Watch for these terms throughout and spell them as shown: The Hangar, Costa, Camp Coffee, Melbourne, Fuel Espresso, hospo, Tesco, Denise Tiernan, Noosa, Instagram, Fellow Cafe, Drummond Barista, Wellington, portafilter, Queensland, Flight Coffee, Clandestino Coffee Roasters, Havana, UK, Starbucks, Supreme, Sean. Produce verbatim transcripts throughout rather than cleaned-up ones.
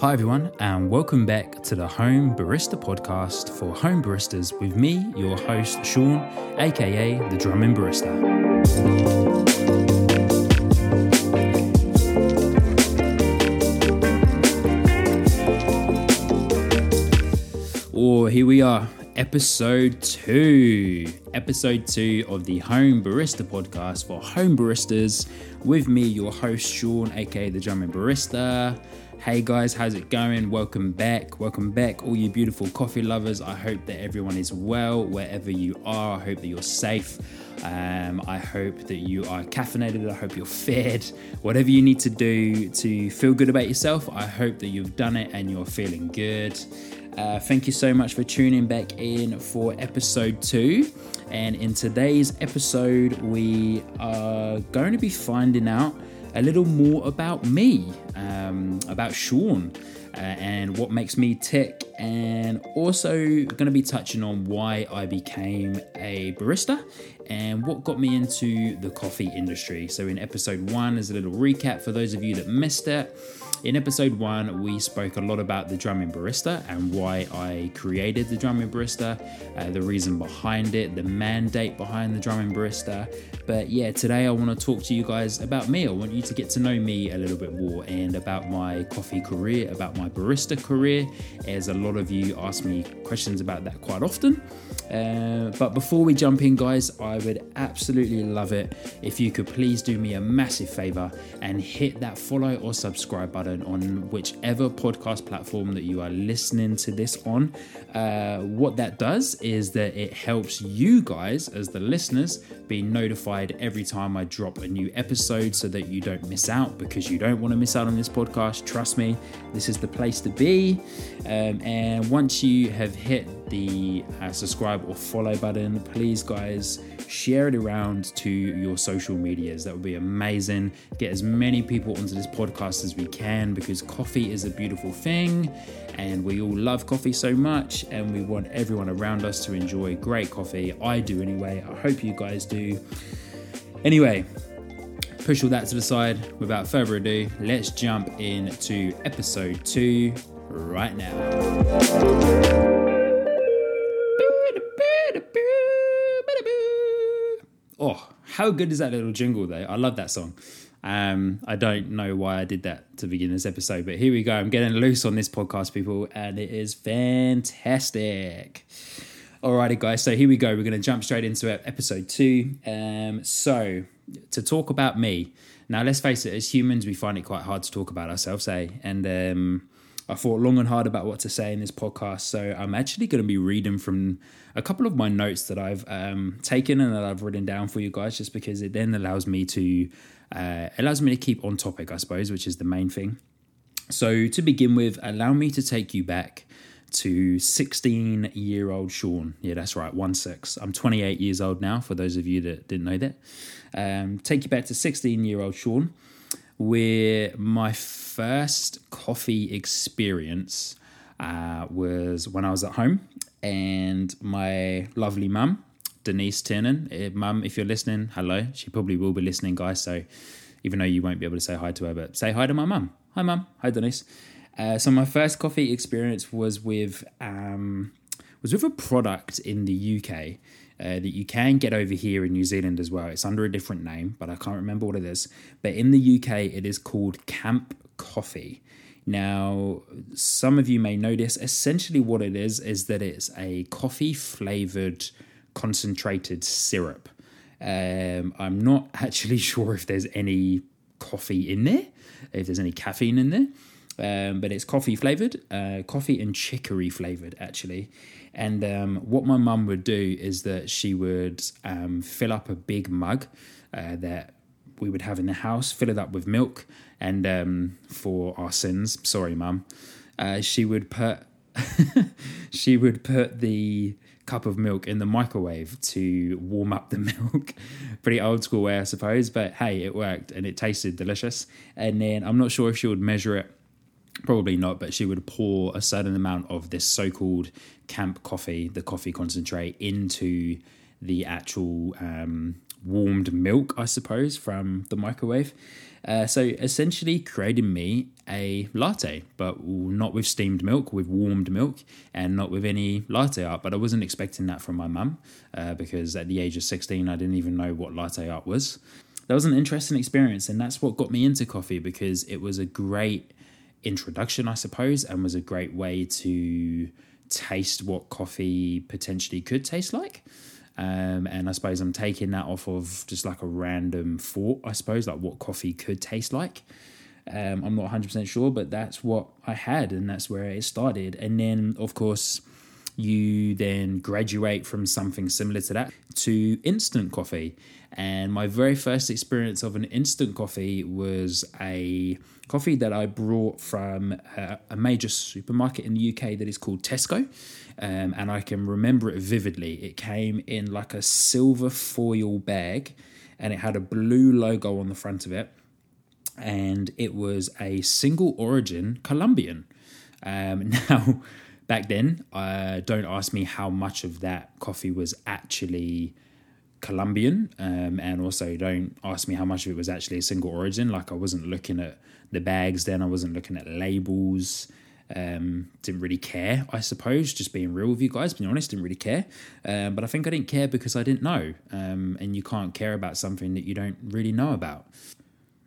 Hi everyone, and welcome back to the Home Barista Podcast for home baristas with me, your host Sean, aka the Drummond Barista. Oh, here we are, episode two. Episode two of the Home Barista Podcast for home baristas with me, your host Sean, aka the Drummond Barista. Hey guys, how's it going? Welcome back, welcome back, all you beautiful coffee lovers. I hope that everyone is well wherever you are. I hope that you're safe. Um, I hope that you are caffeinated. I hope you're fed. Whatever you need to do to feel good about yourself, I hope that you've done it and you're feeling good. Uh, thank you so much for tuning back in for episode two. And in today's episode, we are going to be finding out a little more about me, um, about Sean, uh, and what makes me tick, and also going to be touching on why I became a barista and what got me into the coffee industry. So in episode one, there's a little recap for those of you that missed it. In episode one, we spoke a lot about the Drummond Barista and why I created the Drummond Barista, uh, the reason behind it, the mandate behind the Drummond Barista. But yeah, today I want to talk to you guys about me. I want you to get to know me a little bit more and about my coffee career, about my barista career, as a lot of you ask me questions about that quite often. Uh, but before we jump in, guys, I would absolutely love it if you could please do me a massive favor and hit that follow or subscribe button on whichever podcast platform that you are listening to this on. Uh, what that does is that it helps you guys as the listeners be notified every time I drop a new episode so that you don't miss out, because you don't want to miss out on this podcast. Trust me, this is the place to be. Um, and once you have hit the uh, subscribe or follow button, please guys, share it around to your social medias. That would be amazing. Get as many people onto this podcast as we can, because coffee is a beautiful thing and we all love coffee so much, and we want everyone around us to enjoy great coffee. I do anyway. I hope you guys do. Anyway, push all that to the side. Without further ado, let's jump into episode two right now. Oh, how good is that little jingle though? I love that song. Um, I don't know why I did that to begin this episode, but here we go. I'm getting loose on this podcast, people, and it is fantastic. Alrighty, guys. So here we go. We're going to jump straight into episode two. Um, so to talk about me. Now, let's face it, as humans, we find it quite hard to talk about ourselves, eh? And um, I thought long and hard about what to say in this podcast. So I'm actually going to be reading from a couple of my notes that I've um, taken and that I've written down for you guys, just because it then allows me to uh, allows me to keep on topic, I suppose, which is the main thing. So to begin with, allow me to take you back to sixteen-year-old Sean. Yeah, that's right, one six. I'm twenty-eight years old now, for those of you that didn't know that. Um, take you back to sixteen-year-old Sean, where my first coffee experience uh, was when I was at home. And my lovely mum, Denise Tiernan, mum, if you're listening, hello. She probably will be listening, guys. So even though you won't be able to say hi to her, but say hi to my mum. Hi, mum. Hi, Denise. Uh, so my first coffee experience was with um, was with a product in the U K uh, that you can get over here in New Zealand as well. It's under a different name, but I can't remember what it is. But in the U K, it is called Camp Coffee. Now, some of you may notice, essentially what it is, is that it's a coffee-flavoured concentrated syrup. Um, I'm not actually sure if there's any coffee in there, if there's any caffeine in there, um, but it's coffee-flavoured, uh, coffee and chicory-flavoured, actually. And um, what my mum would do is that she would um, fill up a big mug uh, that we would have in the house, fill it up with milk, and um, for our sins, sorry, mum, uh, she would put she would put the cup of milk in the microwave to warm up the milk. Pretty old school way, I suppose, but hey, it worked and it tasted delicious. And then I'm not sure if she would measure it, probably not, but she would pour a certain amount of this so-called Camp Coffee, the coffee concentrate, into the actual um, warmed milk, I suppose, from the microwave. Uh, so essentially creating me a latte, but not with steamed milk, with warmed milk, and not with any latte art. But I wasn't expecting that from my mum, uh, because at the age of sixteen, I didn't even know what latte art was. That was an interesting experience, and that's what got me into coffee, because it was a great introduction, I suppose, and was a great way to taste what coffee potentially could taste like. Um, and I suppose I'm taking that off of just like a random thought, I suppose, like what coffee could taste like. Um, I'm not one hundred percent sure, but that's what I had, and that's where it started. And then, of course, you then graduate from something similar to that to instant coffee. And my very first experience of an instant coffee was a coffee that I brought from a, a major supermarket in the U K that is called Tesco. Um, and I can remember it vividly. It came in like a silver foil bag, and it had a blue logo on the front of it. And it was a single origin Colombian. Um, now, back then, uh, don't ask me how much of that coffee was actually Colombian, um, and also don't ask me how much of it was actually a single origin. Like, I wasn't looking at the bags then, I wasn't looking at labels, um, didn't really care, I suppose, just being real with you guys, being honest, didn't really care, um, but I think I didn't care because I didn't know, um, and you can't care about something that you don't really know about.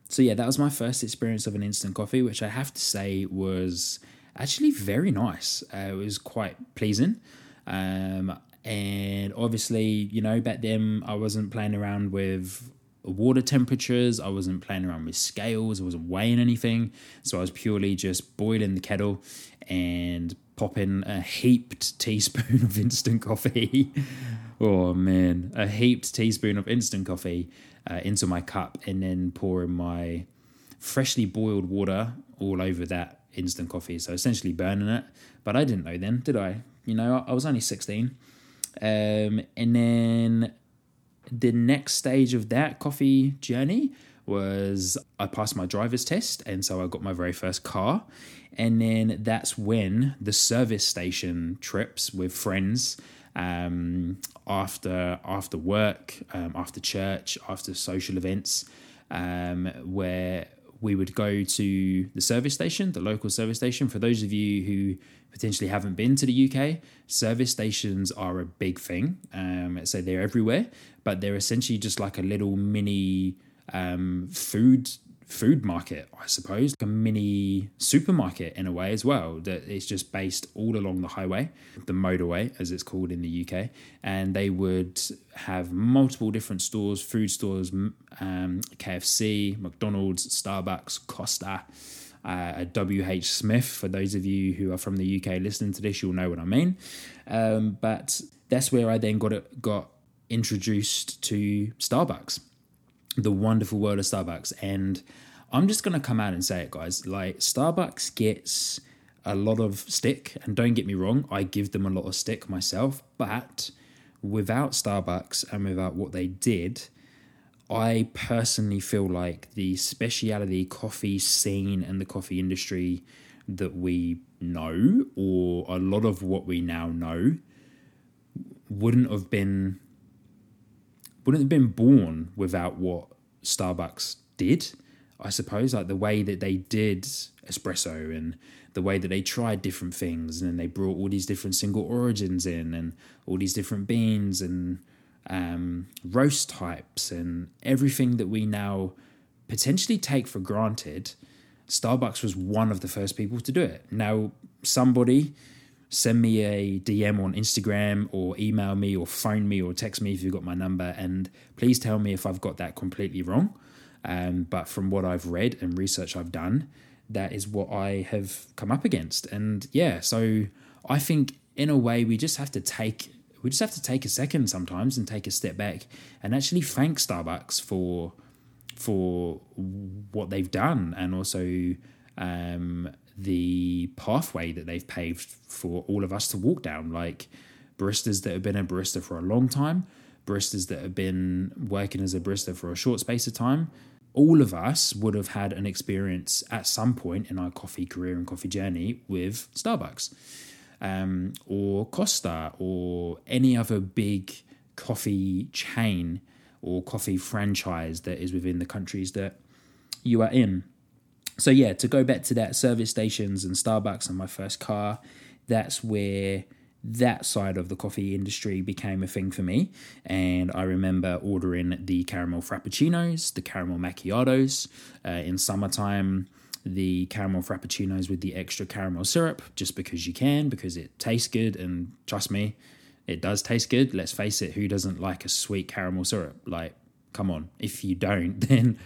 So yeah, that was my first experience of an instant coffee, which I have to say was actually very nice. Uh, it was quite pleasing, um, and obviously, you know, back then I wasn't playing around with water temperatures, I wasn't playing around with scales, I wasn't weighing anything, so I was purely just boiling the kettle and popping a heaped teaspoon of instant coffee, oh man, a heaped teaspoon of instant coffee uh, into my cup, and then pouring my freshly boiled water all over that instant coffee, so essentially burning it. But I didn't know then, did I? You know, I was only sixteen. Um, and then the next stage of that coffee journey was I passed my driver's test, and so I got my very first car. And then that's when the service station trips with friends, um, after after work, um, after church, after social events, um, where we would go to the service station, the local service station. For those of you who potentially haven't been to the U K, service stations are a big thing. Um, so they're everywhere, but they're essentially just like a little mini um, food food market, I suppose, a mini supermarket in a way as well. That it's just based all along the highway, the motorway as it's called in the U K, and they would have multiple different stores, food stores, um, K F C, McDonald's, Starbucks, Costa, uh, a W H Smith. For those of you who are from the U K listening to this, you'll know what I mean. Um, but that's where I then got it, got introduced to Starbucks, the wonderful world of Starbucks. And I'm just going to come out and say it, guys, like Starbucks gets a lot of stick, and don't get me wrong, I give them a lot of stick myself, but without Starbucks and without what they did, I personally feel like the specialty coffee scene and the coffee industry that we know, or a lot of what we now know, wouldn't have been wouldn't have been born without what Starbucks did, I suppose. Like the way that they did espresso, and the way that they tried different things, and they brought all these different single origins in, and all these different beans, and um, roast types, and everything that we now potentially take for granted. Starbucks was one of the first people to do it. Now, somebody send me a D M on Instagram, or email me, or phone me, or text me if you've got my number, and please tell me if I've got that completely wrong. Um, but from what I've read and research I've done, that is what I have come up against. And yeah, so I think in a way we just have to take we just have to take a second sometimes and take a step back and actually thank Starbucks for for what they've done, and also um the pathway that they've paved for all of us to walk down, like baristas that have been a barista for a long time, baristas that have been working as a barista for a short space of time. All of us would have had an experience at some point in our coffee career and coffee journey with Starbucks, um, or Costa, or any other big coffee chain or coffee franchise that is within the countries that you are in. So yeah, to go back to that, service stations and Starbucks and my first car, that's where that side of the coffee industry became a thing for me. And I remember ordering the caramel frappuccinos, the caramel macchiatos. Uh, in summertime, the caramel frappuccinos with the extra caramel syrup, just because you can, because it tastes good. And trust me, it does taste good. Let's face it, who doesn't like a sweet caramel syrup? Like, come on. If you don't, then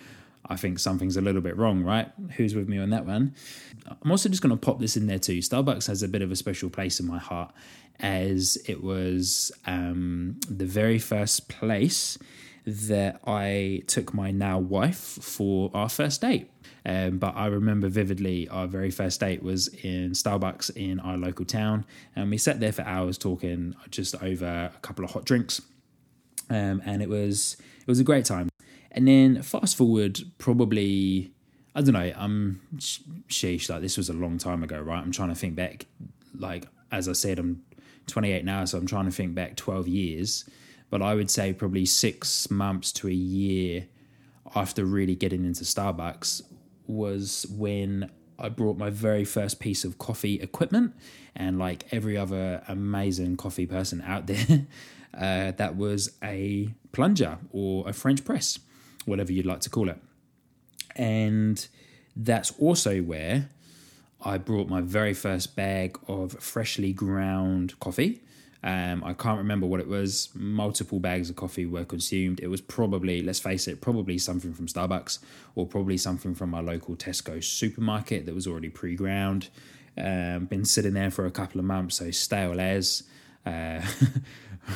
I think something's a little bit wrong, right? Who's with me on that one? I'm also just going to pop this in there too. Starbucks has a bit of a special place in my heart, as it was um, the very first place that I took my now wife for our first date. Um, but I remember vividly our very first date was in Starbucks in our local town, and we sat there for hours talking just over a couple of hot drinks. Um, and it was it was a great time. And then fast forward, probably, I don't know, um, sheesh, like this was a long time ago, right? I'm trying to think back, like, as I said, I'm twenty-eight now, so I'm trying to think back twelve years. But I would say probably six months to a year after really getting into Starbucks was when I brought my very first piece of coffee equipment. And like every other amazing coffee person out there, uh, that was a plunger or a French press, whatever you'd like to call it. And that's also where I brought my very first bag of freshly ground coffee. Um, I can't remember what it was. Multiple bags of coffee were consumed. It was probably, let's face it, probably something from Starbucks or probably something from my local Tesco supermarket that was already pre-ground. Um, been sitting there for a couple of months, so stale as. Uh,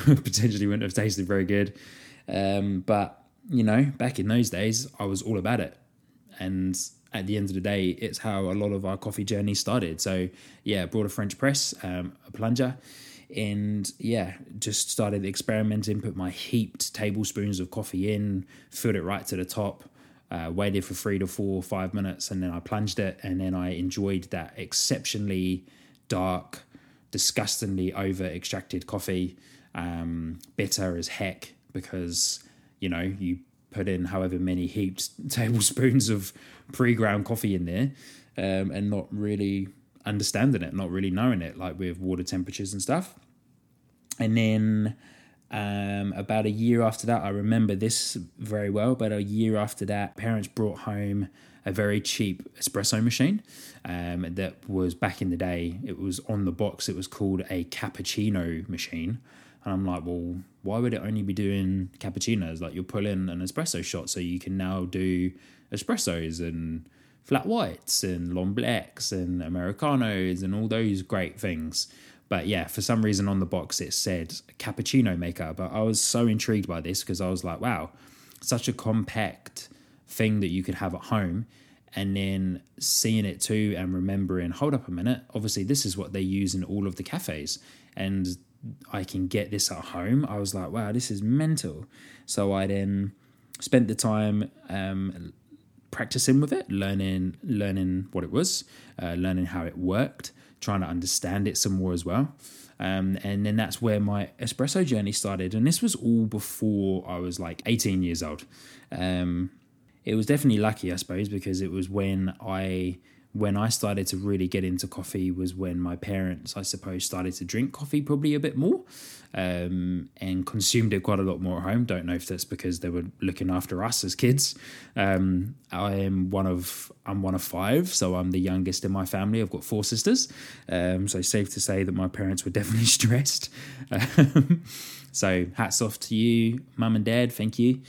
potentially wouldn't have tasted very good. Um, but you know, back in those days, I was all about it. And at the end of the day, it's how a lot of our coffee journey started. So yeah, brought a French press, um, a plunger, and yeah, just started experimenting, put my heaped tablespoons of coffee in, filled it right to the top, uh, waited for three to four, five minutes, and then I plunged it. And then I enjoyed that exceptionally dark, disgustingly over-extracted coffee, um, bitter as heck, because you know, you put in however many heaped tablespoons of pre-ground coffee in there, um, and not really understanding it, not really knowing it, like with water temperatures and stuff. And then um, about a year after that, I remember this very well, but a year after that, parents brought home a very cheap espresso machine um, that was, back in the day, it was on the box, it was called a cappuccino machine. And I'm like, well, why would it only be doing cappuccinos? Like, you'll pull in an espresso shot, so you can now do espressos and flat whites and long blacks and Americanos and all those great things. But yeah, for some reason on the box it said cappuccino maker. But I was so intrigued by this because I was like, wow, such a compact thing that you could have at home. And then seeing it too and remembering, hold up a minute, obviously this is what they use in all of the cafes. And I can get this at home. I was like, wow, this is mental. So I then spent the time um, practicing with it, learning learning what it was, uh, learning how it worked, trying to understand it some more as well. Um, and then that's where my espresso journey started. And this was all before I was like eighteen years old. Um, it was definitely lucky, I suppose, because it was when I... When I started to really get into coffee was when my parents, I suppose, started to drink coffee probably a bit more um, and consumed it quite a lot more at home. Don't know if that's because they were looking after us as kids. Um, I am one of I'm one of five, so I'm the youngest in my family. I've got four sisters, um, so safe to say that my parents were definitely stressed. Um, so hats off to you, Mum and Dad. Thank you.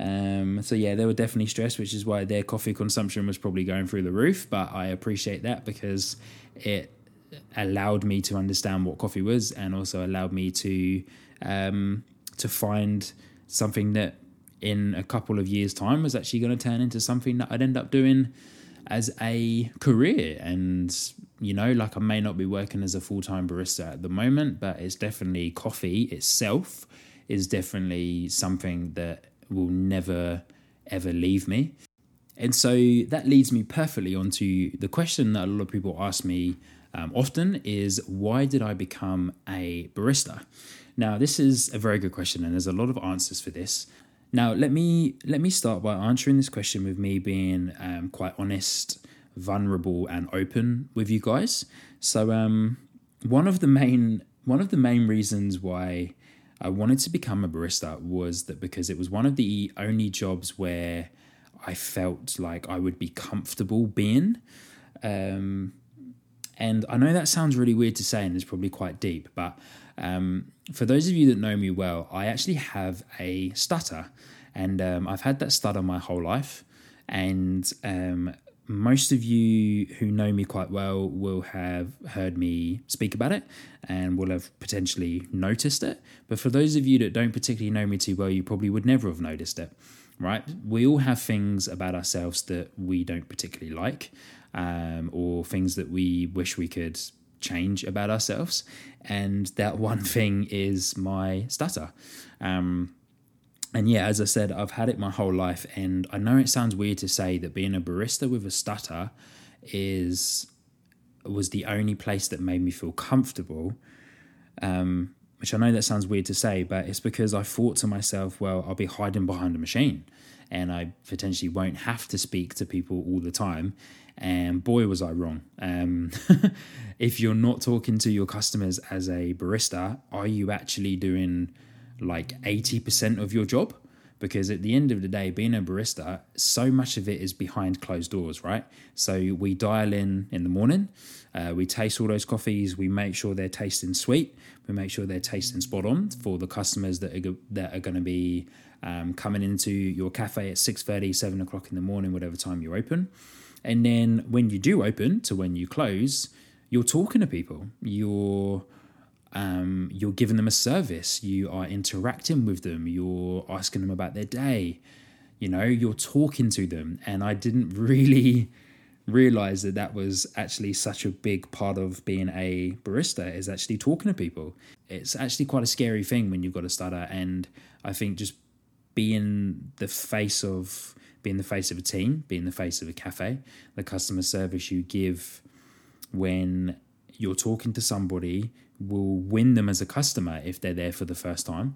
Um, so yeah, they were definitely stressed, which is why their coffee consumption was probably going through the roof. But I appreciate that because it allowed me to understand what coffee was, and also allowed me to um, to find something that in a couple of years' time was actually going to turn into something that I'd end up doing as a career. And you know, like, I may not be working as a full-time barista at the moment, but it's definitely, coffee itself is definitely something that will never, ever leave me. And so that leads me perfectly onto the question that a lot of people ask me um, often is, why did I become a barista? Now, this is a very good question, and there's a lot of answers for this. Now, let me let me start by answering this question with me being um, quite honest, vulnerable, and open with you guys. So, um, one of the main one of the main reasons why I wanted to become a barista was that because it was one of the only jobs where I felt like I would be comfortable being. Um, and I know that sounds really weird to say, and it's probably quite deep, but um, for those of you that know me well, I actually have a stutter, and um, I've had that stutter my whole life. And um, most of you who know me quite well will have heard me speak about it and will have potentially noticed it. But for those of you that don't particularly know me too well, you probably would never have noticed it, right? We all have things about ourselves that we don't particularly like, um, or things that we wish we could change about ourselves. And that one thing is my stutter. Um, And yeah, as I said, I've had it my whole life, and I know it sounds weird to say that being a barista with a stutter is was the only place that made me feel comfortable, um, which I know that sounds weird to say, but it's because I thought to myself, well, I'll be hiding behind a machine and I potentially won't have to speak to people all the time. And boy, was I wrong. Um, if you're not talking to your customers as a barista, are you actually doing like eighty percent of your job? Because at the end of the day, being a barista, so much of it is behind closed doors, right? So we dial in in the morning, uh, we taste all those coffees, we make sure they're tasting sweet, we make sure they're tasting spot on for the customers that are, go- that are going to be um, coming into your cafe at six thirty, seven o'clock in the morning, whatever time you open. And then when you do open to when you close, you're talking to people, you're Um, you're giving them a service, you are interacting with them, you're asking them about their day, you know, you're talking to them. And I didn't really realize that that was actually such a big part of being a barista, is actually talking to people. It's actually quite a scary thing when you've got a stutter. And I think just being the face of, being the face of a team, being the face of a cafe, the customer service you give when you're talking to somebody will win them as a customer if they're there for the first time,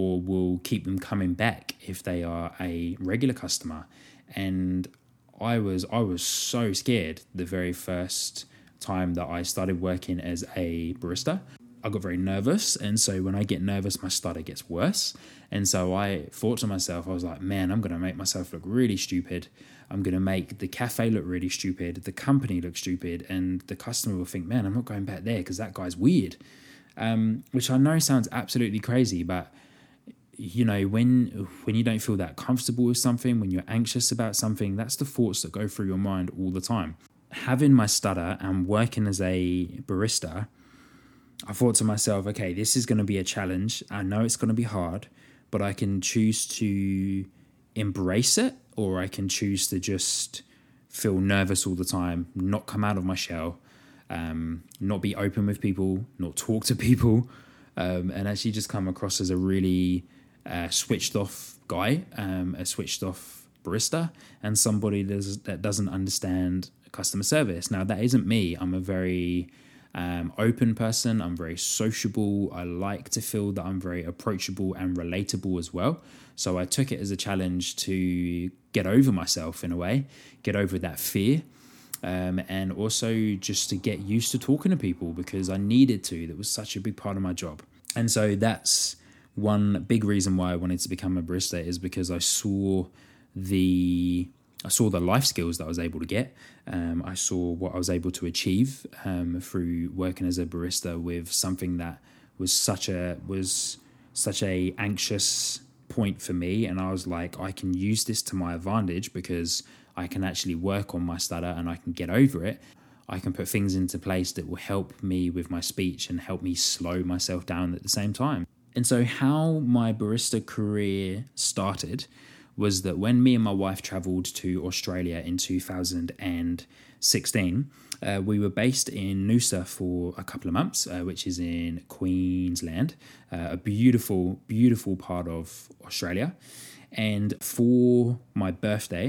or will keep them coming back if they are a regular customer. And I was I was so scared the very first time that I started working as a barista. I got very nervous, and so when I get nervous, my stutter gets worse. And so I thought to myself, I was like, man, I'm going to make myself look really stupid. I'm going to make the cafe look really stupid, the company look stupid, and the customer will think, man, I'm not going back there because that guy's weird. Um, which I know sounds absolutely crazy, but you know, when when you don't feel that comfortable with something, when you're anxious about something, that's the thoughts that go through your mind all the time. Having my stutter and working as a barista, I thought to myself, okay, this is going to be a challenge. I know it's going to be hard, but I can choose to embrace it, or I can choose to just feel nervous all the time, not come out of my shell, um, not be open with people, not talk to people, um, and actually just come across as a really uh, switched off guy, um, a switched off barista, and somebody that doesn't understand customer service. Now, that isn't me. I'm a very... Um, open person. I'm very sociable. I like to feel that I'm very approachable and relatable as well. So I took it as a challenge to get over myself in a way, get over that fear, um, and also just to get used to talking to people because I needed to. That was such a big part of my job. And so that's one big reason why I wanted to become a barista, is because I saw the I saw the life skills that I was able to get. Um, I saw what I was able to achieve um, through working as a barista with something that was such a was such a anxious point for me. And I was like, I can use this to my advantage because I can actually work on my stutter and I can get over it. I can put things into place that will help me with my speech and help me slow myself down at the same time. And so how my barista career started was that when me and my wife travelled to Australia in two thousand sixteen, uh, we were based in Noosa for a couple of months, uh, which is in Queensland, uh, a beautiful, beautiful part of Australia. And for my birthday,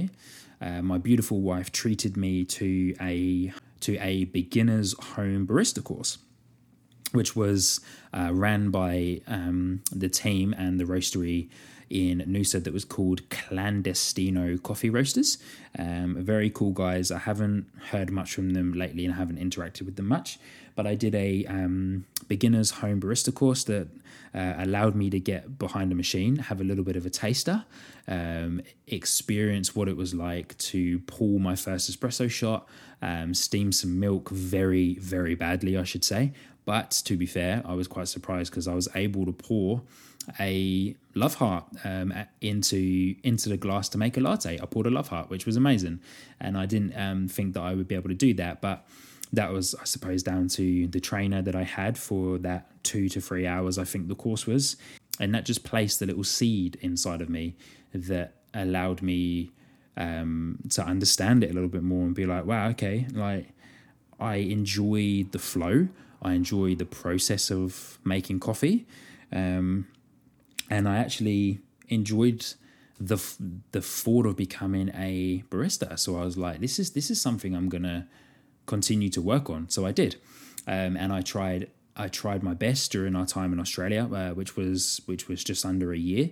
uh, my beautiful wife treated me to a to a beginner's home barista course, which was uh, ran by um, the team and the roastery in Noosa that was called Clandestino Coffee Roasters. Um, very cool guys. I haven't heard much from them lately and I haven't interacted with them much, but I did a um, beginner's home barista course that uh, allowed me to get behind a machine, have a little bit of a taster, um, experience what it was like to pour my first espresso shot, um, steam some milk very, very badly, I should say. But to be fair, I was quite surprised because I was able to pour a love heart um, into into the glass to make a latte. I poured a love heart, which was amazing. And I didn't um, think that I would be able to do that, but that was, I suppose, down to the trainer that I had for that two to three hours, I think the course was. And that just placed a little seed inside of me that allowed me um, to understand it a little bit more and be like, wow, okay, like I enjoy the flow. I enjoy the process of making coffee. Um, and I actually enjoyed the the thought of becoming a barista. So I was like, this is this is something I'm going to continue to work on. So I did. Um, and I tried I tried my best during our time in Australia, uh, which was which was just under a year.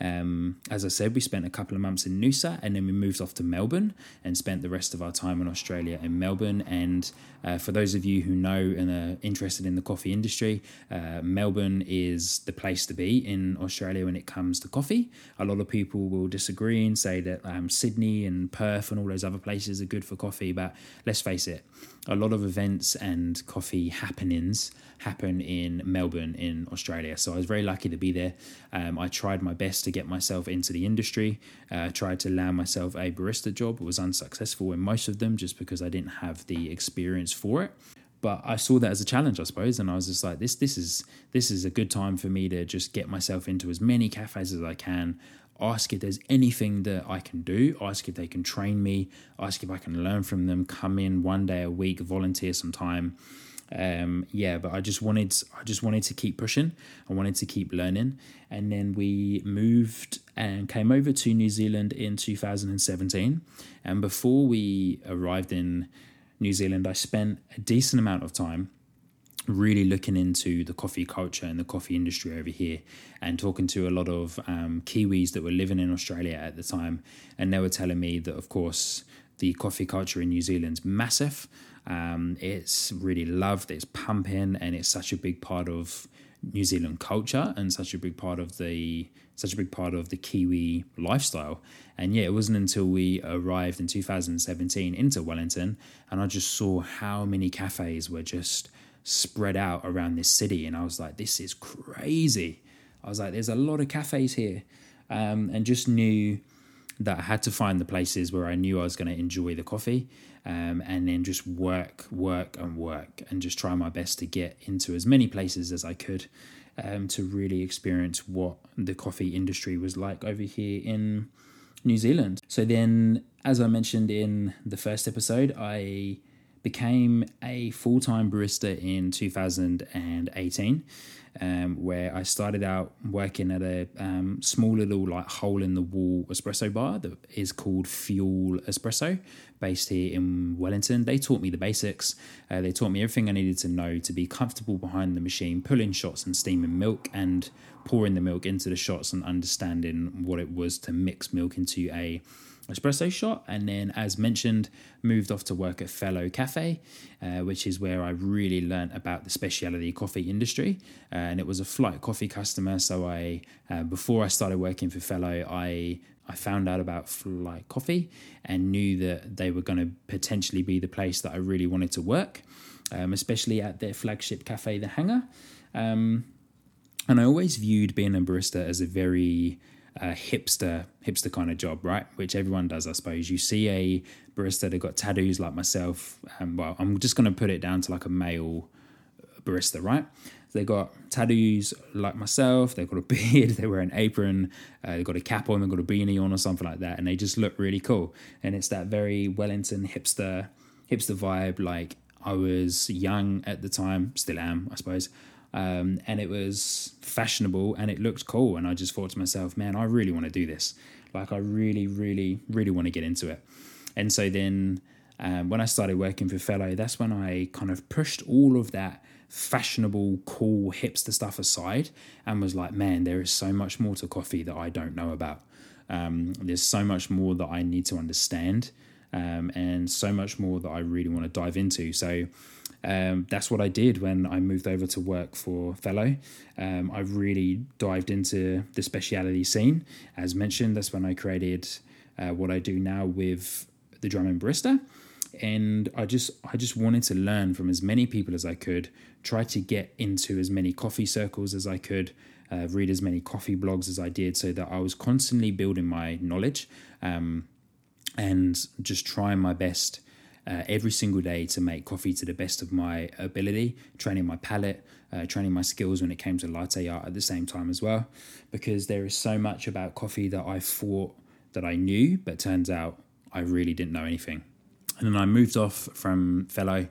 Um, as I said, we spent a couple of months in Noosa and then we moved off to Melbourne and spent the rest of our time in Australia in Melbourne. And uh, for those of you who know and are interested in the coffee industry, uh, Melbourne is the place to be in Australia when it comes to coffee. A lot of people will disagree and say that um, Sydney and Perth and all those other places are good for coffee. But let's face it, a lot of events and coffee happenings happen in Melbourne in Australia. So I was very lucky to be there. Um, I tried my best to get myself into the industry, uh, tried to land myself a barista job, was unsuccessful in most of them just because I didn't have the experience for it. But I saw that as a challenge, I suppose, and I was just like, this this is this is a good time for me to just get myself into as many cafes as I can, ask if there's anything that I can do, ask if they can train me, ask if I can learn from them, come in one day a week, volunteer some time. Um, yeah, but I just wanted, I just wanted to keep pushing. I wanted to keep learning. And then we moved and came over to New Zealand in two thousand seventeen. And before we arrived in New Zealand, I spent a decent amount of time really looking into the coffee culture and the coffee industry over here and talking to a lot of um, Kiwis that were living in Australia at the time. And they were telling me that, of course, the coffee culture in New Zealand's massive. Um, it's really loved, it's pumping, and it's such a big part of New Zealand culture and such a big part of the such a big part of the Kiwi lifestyle. And yeah, it wasn't until we arrived in two thousand seventeen into Wellington and I just saw how many cafes were just spread out around this city, and I was like, this is crazy. I was like, there's a lot of cafes here, um, and just knew that I had to find the places where I knew I was going to enjoy the coffee, um, and then just work, work and work and just try my best to get into as many places as I could um, to really experience what the coffee industry was like over here in New Zealand. So then, as I mentioned in the first episode, I became a full-time barista in two thousand eighteen, um, where I started out working at a um, small little like hole-in-the-wall espresso bar that is called Fuel Espresso, based here in Wellington. They taught me the basics. Uh, they taught me everything I needed to know to be comfortable behind the machine, pulling shots and steaming milk and pouring the milk into the shots and understanding what it was to mix milk into a espresso shot. And then, as mentioned, moved off to work at Fellow Cafe, uh, which is where I really learnt about the specialty coffee industry, uh, and it was a Flight Coffee customer. So I uh, before I started working for Fellow, I I found out about Flight Coffee and knew that they were going to potentially be the place that I really wanted to work, um, especially at their flagship cafe, The Hangar. Um, and I always viewed being a barista as a very a hipster hipster kind of job, right? Which everyone does, I suppose. You see a barista that got tattoos like myself, and well, I'm just going to put it down to like a male barista, right? They got tattoos like myself, they've got a beard, they wear an apron, uh, they've got a cap on, they've got a beanie on or something like that, and they just look really cool. And it's that very Wellington hipster hipster vibe. Like, I was young at the time, still am, I suppose. Um, and it was fashionable and it looked cool. And I just thought to myself, man, I really want to do this. Like, I really, really, really want to get into it. And so then Um, when I started working for Fellow, that's when I kind of pushed all of that fashionable, cool, hipster stuff aside and was like, man, there is so much more to coffee that I don't know about. Um, there's so much more that I need to understand, um, and so much more that I really want to dive into. So um, that's what I did when I moved over to work for Fellow. Um, I really dived into the speciality scene. As mentioned, that's when I created uh, what I do now with the Drum and Barista. And I just I just wanted to learn from as many people as I could, try to get into as many coffee circles as I could, uh, read as many coffee blogs as I did, so that I was constantly building my knowledge, um, and just trying my best uh, every single day to make coffee to the best of my ability, training my palate, uh, training my skills when it came to latte art at the same time as well, because there is so much about coffee that I thought that I knew, but turns out I really didn't know anything. And then I moved off from Fellow,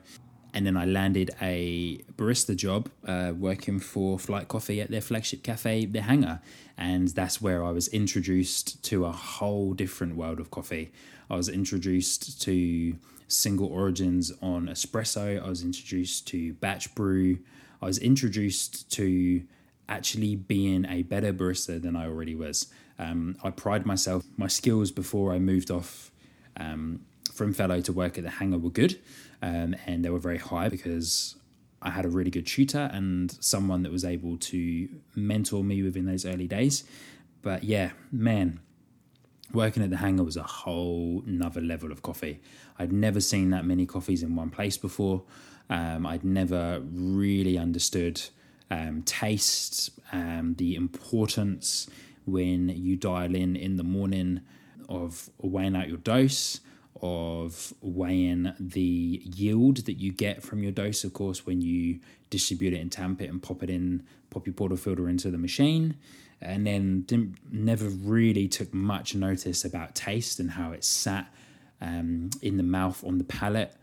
and then I landed a barista job uh, working for Flight Coffee at their flagship cafe, The Hangar. And that's where I was introduced to a whole different world of coffee. I was introduced to single origins on espresso. I was introduced to batch brew. I was introduced to actually being a better barista than I already was. Um, I pride myself, my skills before I moved off um from Fellow to work at The Hangar were good, um, and they were very high because I had a really good tutor and someone that was able to mentor me within those early days. But yeah, man, working at The Hangar was a whole nother level of coffee. I'd never seen that many coffees in one place before. Um, I'd never really understood um, taste, um, the importance when you dial in in the morning of weighing out your dose, of weighing the yield that you get from your dose, of course, when you distribute it and tamp it and pop it in, pop your portafilter into the machine. And then didn't, never really took much notice about taste and how it sat um, in the mouth on the palate.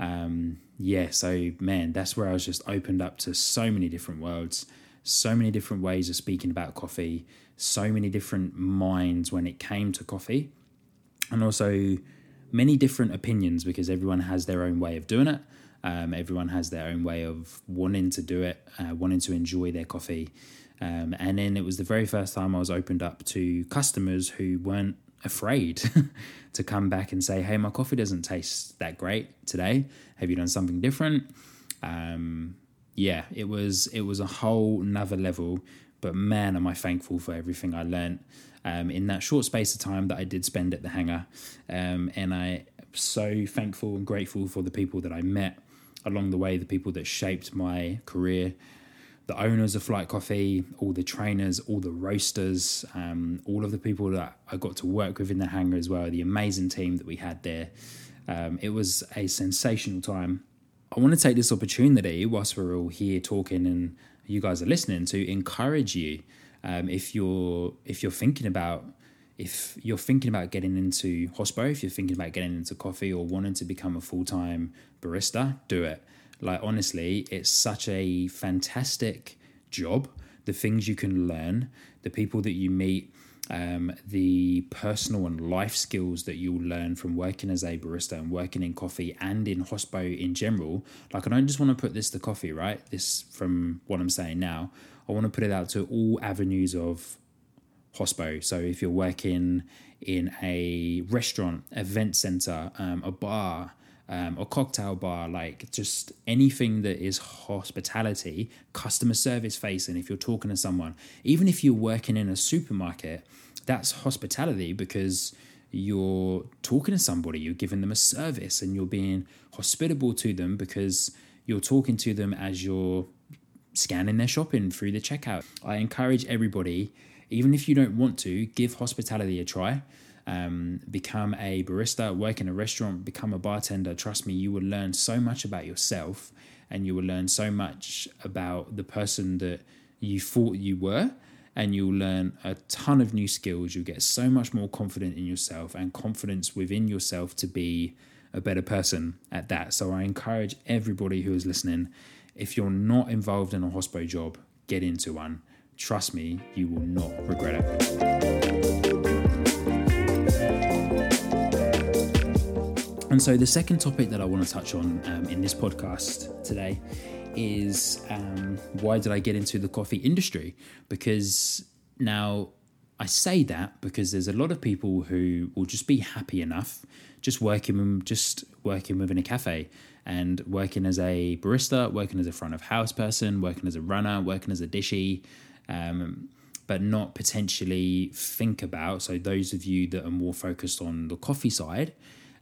Um, yeah, so man, that's where I was just opened up to so many different worlds, so many different ways of speaking about coffee, so many different minds when it came to coffee. And also many different opinions, because everyone has their own way of doing it. Um, everyone has their own way of wanting to do it, uh, wanting to enjoy their coffee. Um, and then it was the very first time I was opened up to customers who weren't afraid to come back and say, hey, my coffee doesn't taste that great today. Have you done something different? Um, yeah, it was it was a whole nother level. But man, am I thankful for everything I learned Um, in that short space of time that I did spend at The Hangar. Um, and I am so thankful and grateful for the people that I met along the way, the people that shaped my career, the owners of Flight Coffee, all the trainers, all the roasters, um, all of the people that I got to work with in The Hangar as well, the amazing team that we had there. Um, it was a sensational time. I want to take this opportunity, whilst we're all here talking and you guys are listening, to encourage you. Um, if you're if you're thinking about if you're thinking about getting into hospo, if you're thinking about getting into coffee or wanting to become a full-time barista, do it. Like, honestly, it's such a fantastic job. The things you can learn, the people that you meet, um, the personal and life skills that you'll learn from working as a barista and working in coffee and in hospo in general. Like, I don't just want to put this to coffee, right? This from what I'm saying now. I want to put it out to all avenues of hospo. So if you're working in a restaurant, event center, um, a bar, um, a cocktail bar, like just anything that is hospitality, customer service facing, if you're talking to someone, even if you're working in a supermarket, that's hospitality because you're talking to somebody, you're giving them a service and you're being hospitable to them because you're talking to them as you're scanning their shopping through the checkout. I encourage everybody, even if you don't want to, give hospitality a try. Um, become a barista, work in a restaurant, become a bartender. Trust me, you will learn so much about yourself and you will learn so much about the person that you thought you were, and you'll learn a ton of new skills. You'll get so much more confident in yourself and confidence within yourself to be a better person at that. So I encourage everybody who is listening, if you're not involved in a hospo job, get into one. Trust me, you will not regret it. And so the second topic that I want to touch on um, in this podcast today is um, why did I get into the coffee industry? Because now I say that because there's a lot of people who will just be happy enough just working, just working within a cafe and working as a barista, working as a front of house person, working as a runner, working as a dishy, um, but not potentially think about. So those of you that are more focused on the coffee side,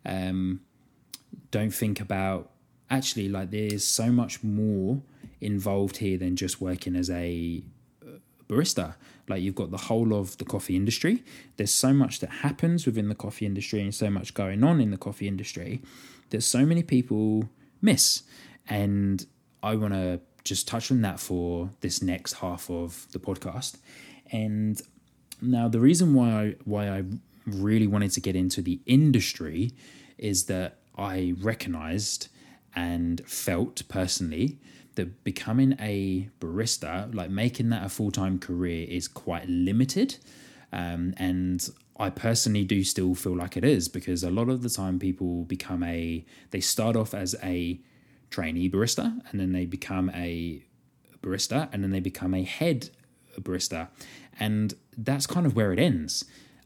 um, don't think about actually like there's so much more involved here than just working as a barista. Like you've got the whole of the coffee industry. There's so much that happens within the coffee industry and so much going on in the coffee industry that so many people miss. And I want to just touch on that for this next half of the podcast. And now the reason why why I really wanted to get into the industry is that I recognized and felt personally that becoming a barista, like making that a full-time career, is quite limited. Um, and I personally do still feel like it is, because a lot of the time people become a, they start off as a trainee barista, and then they become a barista, and then they become a head barista. And that's kind of where it ends,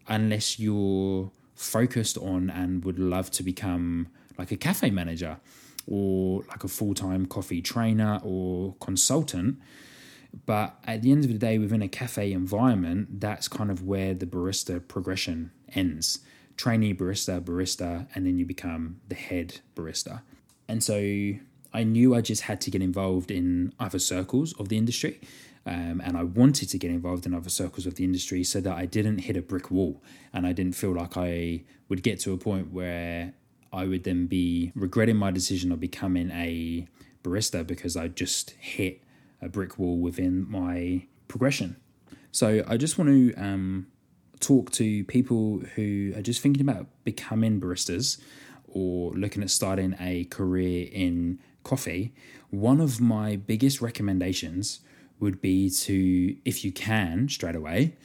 unless you're focused on and would love to become like a cafe manager, or like a full-time coffee trainer or consultant. But at the end of the day, within a cafe environment, that's kind of where the barista progression ends. Trainee barista, barista, and then you become the head barista. And so I knew I just had to get involved in other circles of the industry. Um, and I wanted to get involved in other circles of the industry so that I didn't hit a brick wall. And I didn't feel like I would get to a point where I would then be regretting my decision of becoming a barista, because I just hit a brick wall within my progression. So I just want to um, talk to people who are just thinking about becoming baristas or looking at starting a career in coffee. One of my biggest recommendations would be to, if you can straight away,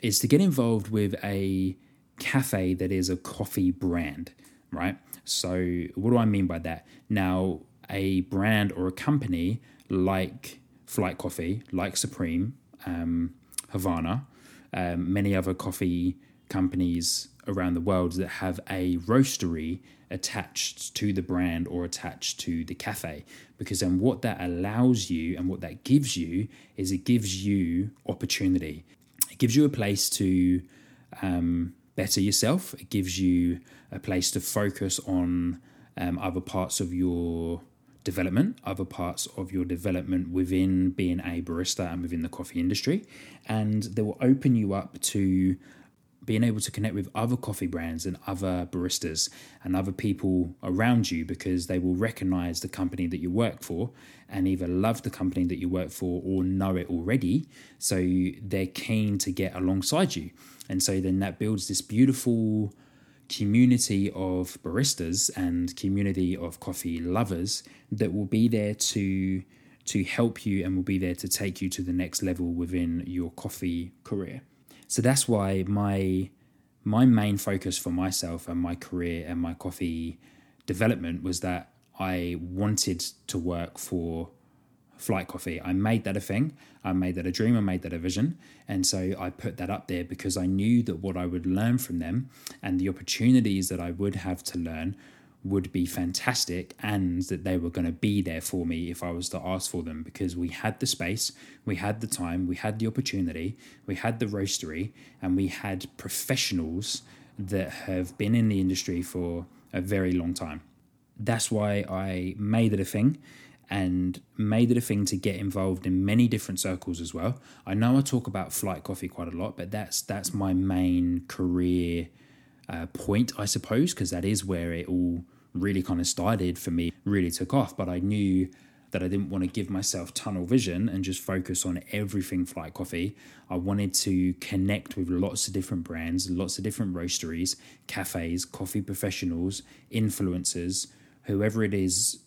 is to get involved with a cafe that is a coffee brand, right? So what do I mean by that? Now, a brand or a company like Flight Coffee, like Supreme, um, Havana, um, many other coffee companies around the world that have a roastery attached to the brand or attached to the cafe. Because then what that allows you and what that gives you is it gives you opportunity. It gives you a place to um, better yourself. It gives you a place to focus on um, other parts of your development, other parts of your development within being a barista and within the coffee industry. And they will open you up to being able to connect with other coffee brands and other baristas and other people around you, because they will recognize the company that you work for and either love the company that you work for or know it already. So they're keen to get alongside you. And so then that builds this beautiful community of baristas and community of coffee lovers that will be there to to help you and will be there to take you to the next level within your coffee career. So that's why my my main focus for myself and my career and my coffee development was that I wanted to work for Flight Coffee. I made that a thing. I made that a dream. I made that a vision. And so I put that up there because I knew that what I would learn from them and the opportunities that I would have to learn would be fantastic, and that they were going to be there for me if I was to ask for them, because we had the space, we had the time, we had the opportunity, we had the roastery, and we had professionals that have been in the industry for a very long time. That's why I made it a thing. And made it a thing to get involved in many different circles as well. I know I talk about Flight Coffee quite a lot, but that's that's my main career uh, point, I suppose, because that is where it all really kind of started for me, really took off. But I knew that I didn't want to give myself tunnel vision and just focus on everything Flight Coffee. I wanted to connect with lots of different brands, lots of different roasteries, cafes, coffee professionals, influencers, whoever it is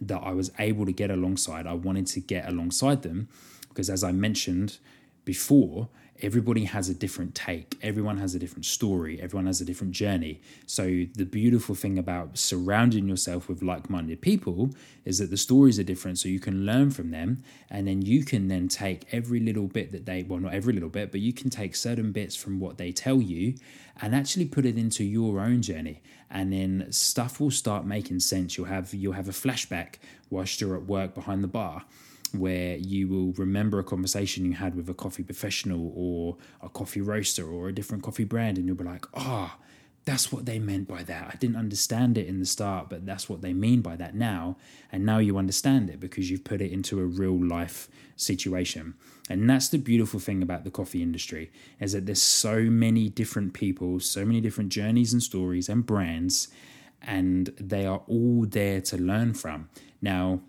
that I was able to get alongside. I wanted to get alongside them because, as I mentioned, before, everybody has a different take. Everyone has a different story. Everyone has a different journey. So the beautiful thing about surrounding yourself with like-minded people is that the stories are different, so you can learn from them, and then you can then take every little bit that they, well, not every little bit, but you can take certain bits from what they tell you and actually put it into your own journey. And then stuff will start making sense. You'll have you'll have a flashback whilst you're at work behind the bar, where you will remember a conversation you had with a coffee professional or a coffee roaster or a different coffee brand, and you'll be like, ah, oh, that's what they meant by that. I didn't understand it in the start, but that's what they mean by that now. And now you understand it because you've put it into a real life situation. And that's the beautiful thing about the coffee industry, is that there's so many different people, so many different journeys and stories and brands, and they are all there to learn from. Now,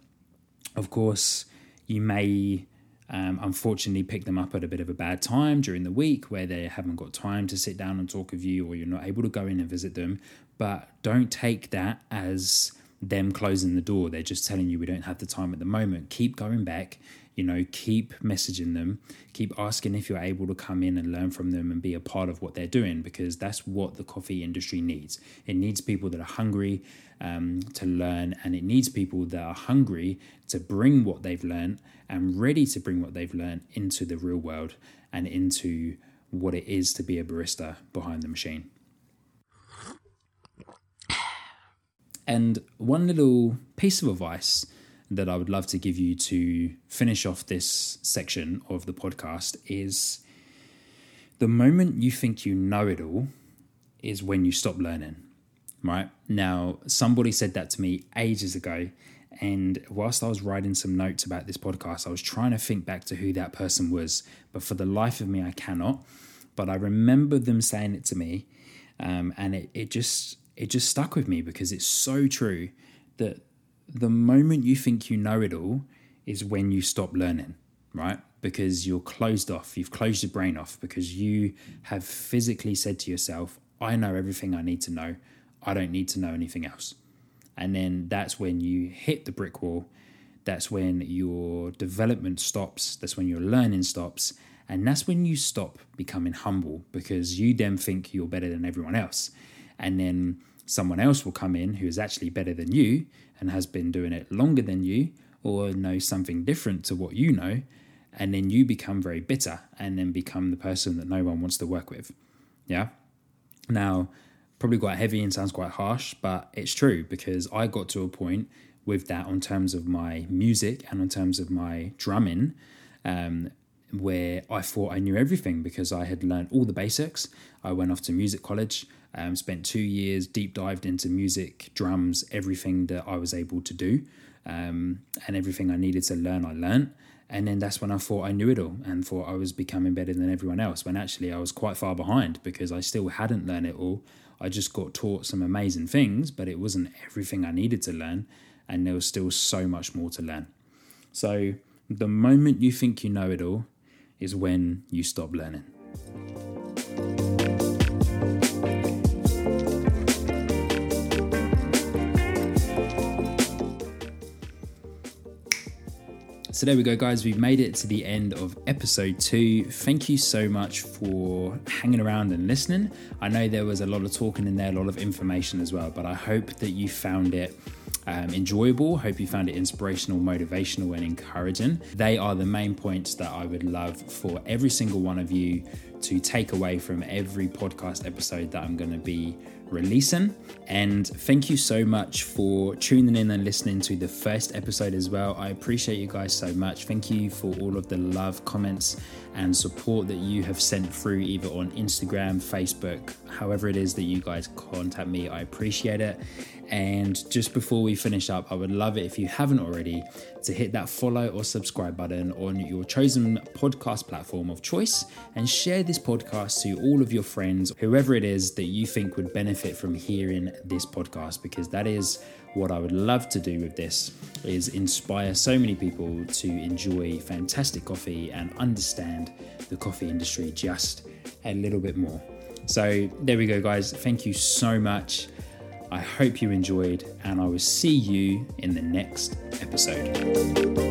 of course, you may um, unfortunately pick them up at a bit of a bad time during the week where they haven't got time to sit down and talk with you, or you're not able to go in and visit them. But don't take that as them closing the door. They're just telling you we don't have the time at the moment. Keep going back, you know, keep messaging them, keep asking if you're able to come in and learn from them and be a part of what they're doing, because that's what the coffee industry needs. It needs people that are hungry um, to learn, and it needs people that are hungry to bring what they've learned and ready to bring what they've learned into the real world and into what it is to be a barista behind the machine. And one little piece of advice that I would love to give you to finish off this section of the podcast is, the moment you think you know it all is when you stop learning, right? Now, somebody said that to me ages ago, and whilst I was writing some notes about this podcast, I was trying to think back to who that person was, but for the life of me, I cannot. But I remember them saying it to me, um, and it, it just... It just stuck with me because it's so true that the moment you think you know it all is when you stop learning, right? Because you're closed off. You've closed your brain off because you have physically said to yourself, I know everything I need to know. I don't need to know anything else. And then that's when you hit the brick wall. That's when your development stops. That's when your learning stops. And that's when you stop becoming humble, because you then think you're better than everyone else. And then someone else will come in who is actually better than you and has been doing it longer than you, or knows something different to what you know. And then you become very bitter and then become the person that no one wants to work with. Yeah. Now, probably quite heavy and sounds quite harsh, but it's true, because I got to a point with that on terms of my music and on terms of my drumming, um, where I thought I knew everything because I had learned all the basics. I went off to music college. Um, spent two years, deep dived into music, drums, everything that I was able to do, um, and everything I needed to learn, I learned. And then that's when I thought I knew it all and thought I was becoming better than everyone else, when actually I was quite far behind because I still hadn't learned it all. I just got taught some amazing things, but it wasn't everything I needed to learn, and there was still so much more to learn. So the moment you think you know it all is when you stop learning. So there we go, guys. We've made it to the end of episode two. Thank you so much for hanging around and listening. I know there was a lot of talking in there, a lot of information as well, but I hope that you found it um, enjoyable. Hope you found it inspirational, motivational, and encouraging. They are the main points that I would love for every single one of you to take away from every podcast episode that I'm going to be releasing. And thank you so much for tuning in and listening to the first episode as well. I appreciate you guys so much. Thank you for all of the love, comments, and support that you have sent through, either on Instagram, Facebook, however it is that you guys contact me. I appreciate it. And just before we finish up, I would love it, if you haven't already, to hit that follow or subscribe button on your chosen podcast platform of choice, and share this podcast to all of your friends, whoever it is that you think would benefit from hearing this podcast, because that is what I would love to do with this, is inspire so many people to enjoy fantastic coffee and understand the coffee industry just a little bit more. So there we go, guys. Thank you so much. I hope you enjoyed, and I will see you in the next episode.